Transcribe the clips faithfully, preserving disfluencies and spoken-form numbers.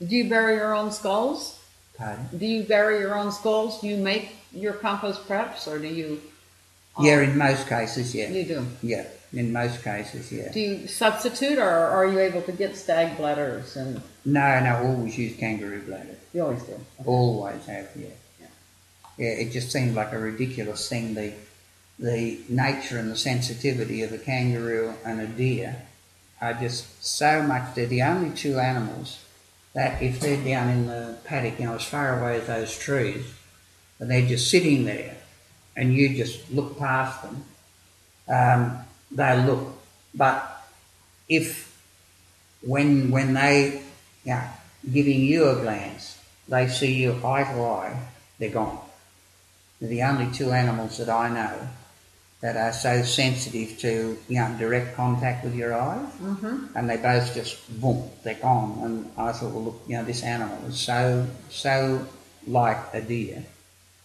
Do you bury your own skulls? Pardon? Do you bury your own skulls? Do you make your compost preps, or do you? Um, yeah, in most cases, yeah. You do? Yeah, in most cases, yeah. Do you substitute, or are you able to get stag bladders? And No, no, always use kangaroo bladders. You always do? Okay. Always have, yeah. yeah. Yeah, it just seemed like a ridiculous thing, the, the nature and the sensitivity of a kangaroo and a deer are just so much, they're the only two animals that if they're down in the paddock, you know, as far away as those trees, and they're just sitting there, and you just look past them, um, they look. But if, when when they are giving you a glance, they see you eye to eye, they're gone. They're the only two animals that I know that are so sensitive to, you know, direct contact with your eyes, mm-hmm. and they both just, boom, they're gone. And I thought, well, look, you know, this animal is so, so like a deer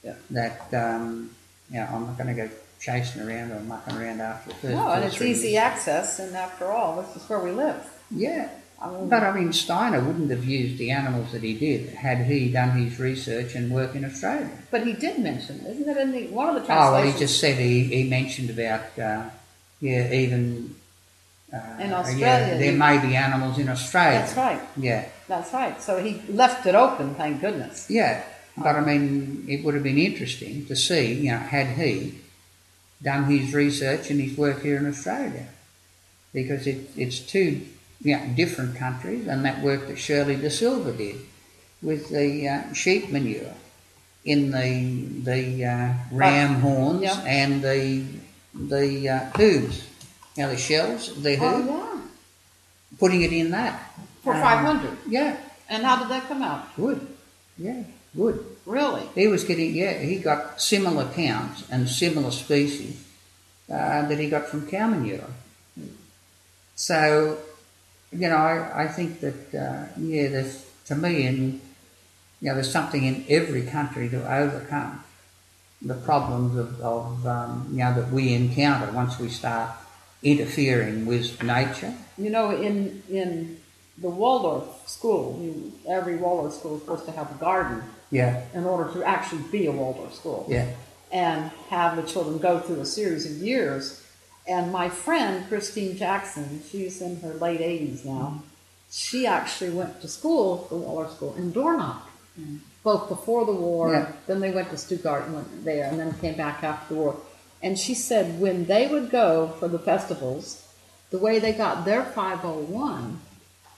yeah. that, um, you know, I'm not going to go chasing around or mucking around after it. No, and it's easy access, and after all, this is where we live. Yeah, um, but I mean, Steiner wouldn't have used the animals that he did had he done his research and work in Australia. But he did mention, isn't it in the, one of the translations? Oh, well, he just said he, he mentioned about, uh, yeah, even... Uh, in Australia. Yeah, there may be animals in Australia. That's right. Yeah. That's right. So he left it open, thank goodness. Yeah, but I mean, it would have been interesting to see, you know, had he done his research and his work here in Australia. Because it, it's two, you know, different countries, and that work that Shirley de Silva did with the uh, sheep manure in the the uh, ram right. horns yeah. and the the uh, hooves, you know, the shells, the hooves, oh, yeah. putting it in that. For um, five hundred? Yeah. And how did that come out? Good, yeah, good. Really? He was getting, yeah, he got similar counts and similar species uh, that he got from cow manure. So, you know, I, I think that, uh, yeah, there's, to me, in, you know, there's something in every country to overcome the problems of, of um, you know, that we encounter once we start interfering with nature. You know, in, in the Waldorf school, every Waller school is supposed to have a garden. Yeah. In order to actually be a Waldorf school. Yeah. And have the children go through a series of years. And my friend, Christine Jackson, she's in her late eighties now, she actually went to school, the Waller School, in Dormach, mm. both before the war, yeah. then they went to Stuttgart and went there, and then came back after the war. And she said when they would go for the festivals, the way they got their five oh one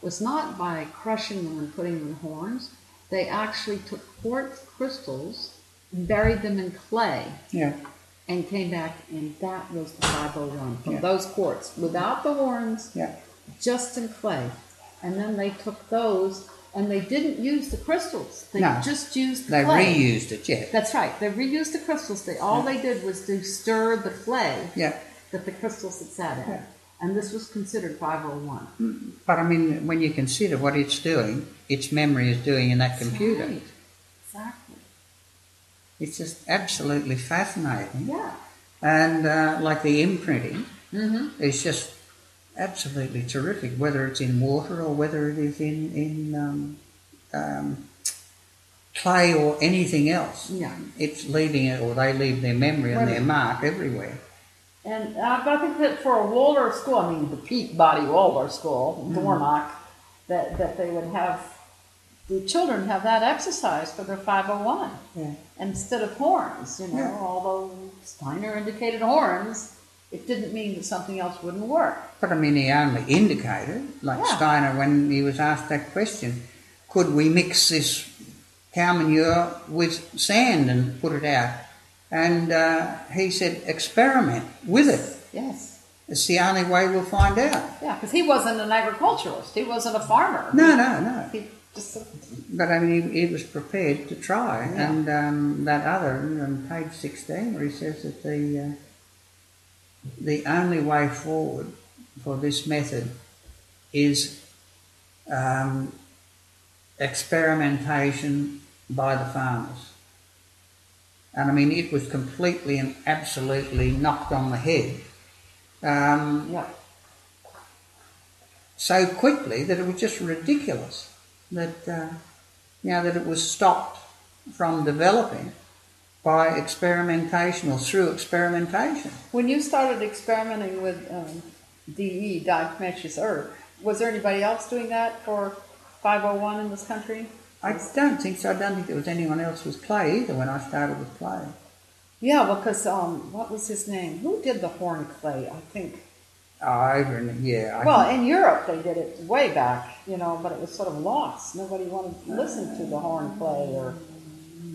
was not by crushing them and putting them in horns. They actually took quartz crystals, buried them in clay, yeah. and came back, and that was the five oh one from yeah. those quartz, without the horns, yeah. just in clay. And then they took those, and they didn't use the crystals. They no, just used the they clay. They reused it, yeah. That's right. They reused the crystals. They All yeah. they did was to stir the clay yeah. that the crystals had sat in. Yeah. And this was considered five oh one. But I mean, when you consider what it's doing, its memory is doing in that computer. Right. Exactly. It's just absolutely fascinating. Yeah. And uh, like the imprinting, mm-hmm. it's just absolutely terrific, whether it's in water or whether it is in, in um, um, clay or anything else. Yeah. It's leaving it, or they leave their memory and their mark everywhere. And I think that for a Waldorf school, I mean the Pete Body Waldorf school, mm. Dormach, that, that they would have, the children have that exercise for their five oh one yeah. instead of horns, you know, yeah. although Steiner indicated horns, it didn't mean that something else wouldn't work. But I mean he only indicated, like yeah. Steiner when he was asked that question, could we mix this cow manure with sand and put it out? And uh, he said, experiment with it. Yes. It's the only way we'll find out. Yeah, because he wasn't an agriculturalist. He wasn't a farmer. No, no, no. He just... But, I mean, he, he was prepared to try. Yeah. And um, that other, on page sixteen, where he says that the, uh, the only way forward for this method is um, experimentation by the farmers. And I mean, it was completely and absolutely knocked on the head um, yeah. so quickly that it was just ridiculous. that uh, now that it was stopped from developing by experimentation or through experimentation. When you started experimenting with um, D E, Dive Mesh's Earth, was there anybody else doing that for five oh one in this country? I don't think so. I don't think there was anyone else with clay either when I started with clay. Yeah, because um, what was his name? Who did the horn clay? I think. Oh, over in yeah. I well, think. In Europe they did it way back, you know, but it was sort of lost. Nobody wanted to listen to the horn clay or.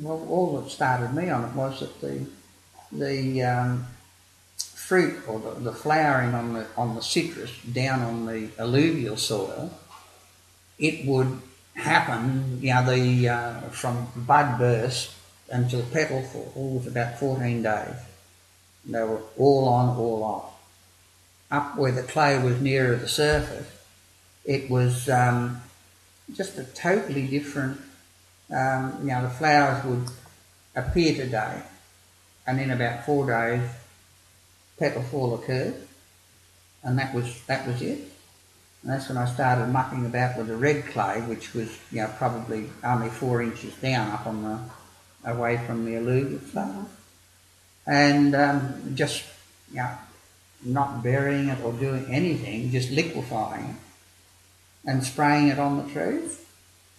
Well, all that started me on it was that the the um, fruit or the, the flowering on the on the citrus down on the alluvial soil, it would happen, you know, the uh, from bud burst until petal for all of about fourteen days. And they were all on, all off. Up where the clay was nearer the surface, it was um, just a totally different. Um, you know, the flowers would appear today, and in about four days, petal fall occurred, and that was that was it. And that's when I started mucking about with the red clay, which was, you know, probably only four inches down, up on the away from the alluvial flower, and um, just, you know, not burying it or doing anything, just liquefying it and spraying it on the trees.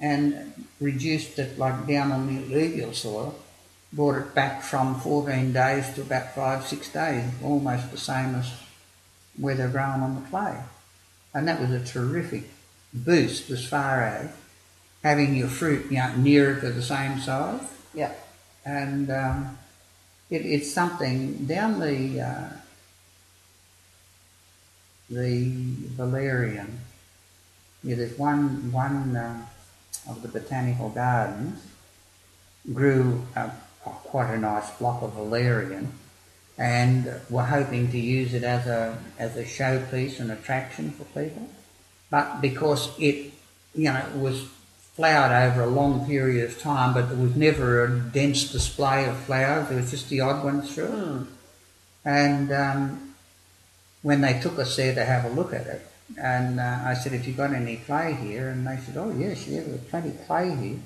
And reduced it like down on the alluvial soil, brought it back from fourteen days to about five, six days, almost the same as where they're growing on the clay. And that was a terrific boost as far as having your fruit, you know, nearer to the same size. Yeah. And um, it, it's something down the uh, the Valerian. Yeah, there's one one. Uh, of the botanical gardens, grew a, quite a nice block of valerian, and were hoping to use it as a as a showpiece and attraction for people. But because it, you know, was flowered over a long period of time, but there was never a dense display of flowers. There was just the odd ones through. Mm. And um, when they took us there to have a look at it, and uh, I said, "Have you got any clay here?" And they said, "Oh yes, yeah, there's plenty of clay here."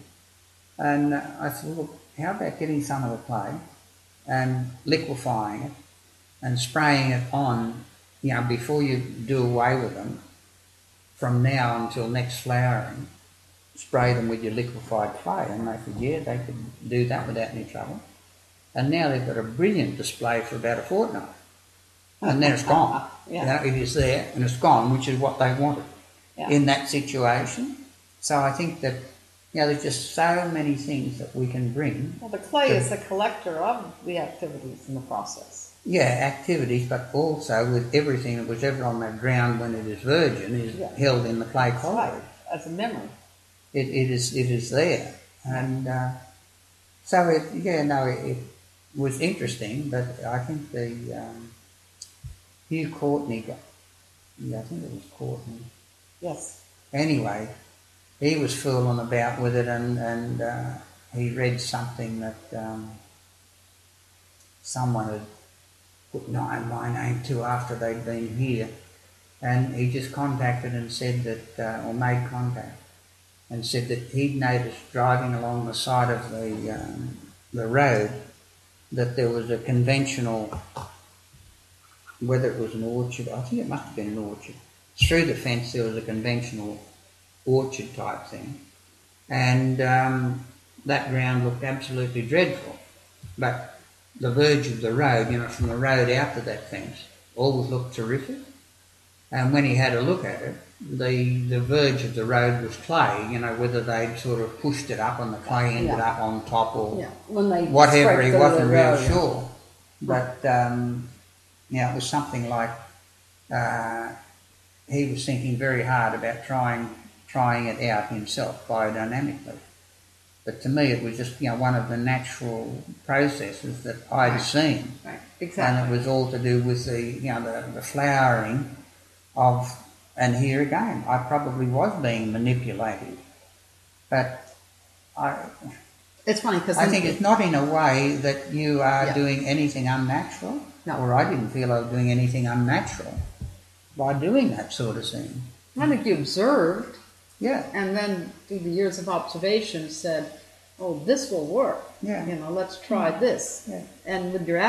And uh, I said, "Well, look, how about getting some of the clay and liquefying it and spraying it on, you know, before you do away with them, from now until next flowering, spray them with your liquefied clay." And they said, "Yeah, they could do that without any trouble." And now they've got a brilliant display for about a fortnight. And then it's gone. Yeah. You know, it is there and it's gone, which is what they wanted, yeah, in that situation. So I think that, you know, there's just so many things that we can bring. Well, the clay to, is a collector of the activities in the process. Yeah, activities, but also with everything that was ever on that ground when it is virgin is yeah. held in the clay collar. Right. As a memory. It, it is it is there. And uh, so, it, yeah, no, it, it was interesting, but I think the... Um, Hugh Courtney, yeah, I think it was Courtney. Yes. Anyway, he was fooling about with it, and and uh, he read something that um, someone had put nine, my name to after they'd been here, and he just contacted and said that, uh, or made contact, and said that he'd noticed driving along the side of the um, the road that there was a conventional. Whether it was an orchard, I think it must have been an orchard. Through the fence there was a conventional orchard type thing, and um, that ground looked absolutely dreadful. But the verge of the road, you know, from the road out to that fence, always looked terrific. And when he had a look at it, the the verge of the road was clay, you know, whether they'd sort of pushed it up and the clay ended yeah. up on top or yeah. when they whatever, he wasn't real sure. But... Um, You know, it was something like uh, he was thinking very hard about trying trying it out himself biodynamically. But to me, it was just, you know, one of the natural processes that I'd seen. Right. Exactly. And it was all to do with the, you know, the, the flowering of, and here again, I probably was being manipulated. But I... It's funny because... I think it's not in a way that you are yeah. doing anything unnatural. No, or I didn't feel I was doing anything unnatural by doing that sort of thing. I think you observed Yeah. And then through the years of observation said, oh, this will work. Yeah. You know, let's try this. Yeah. And with your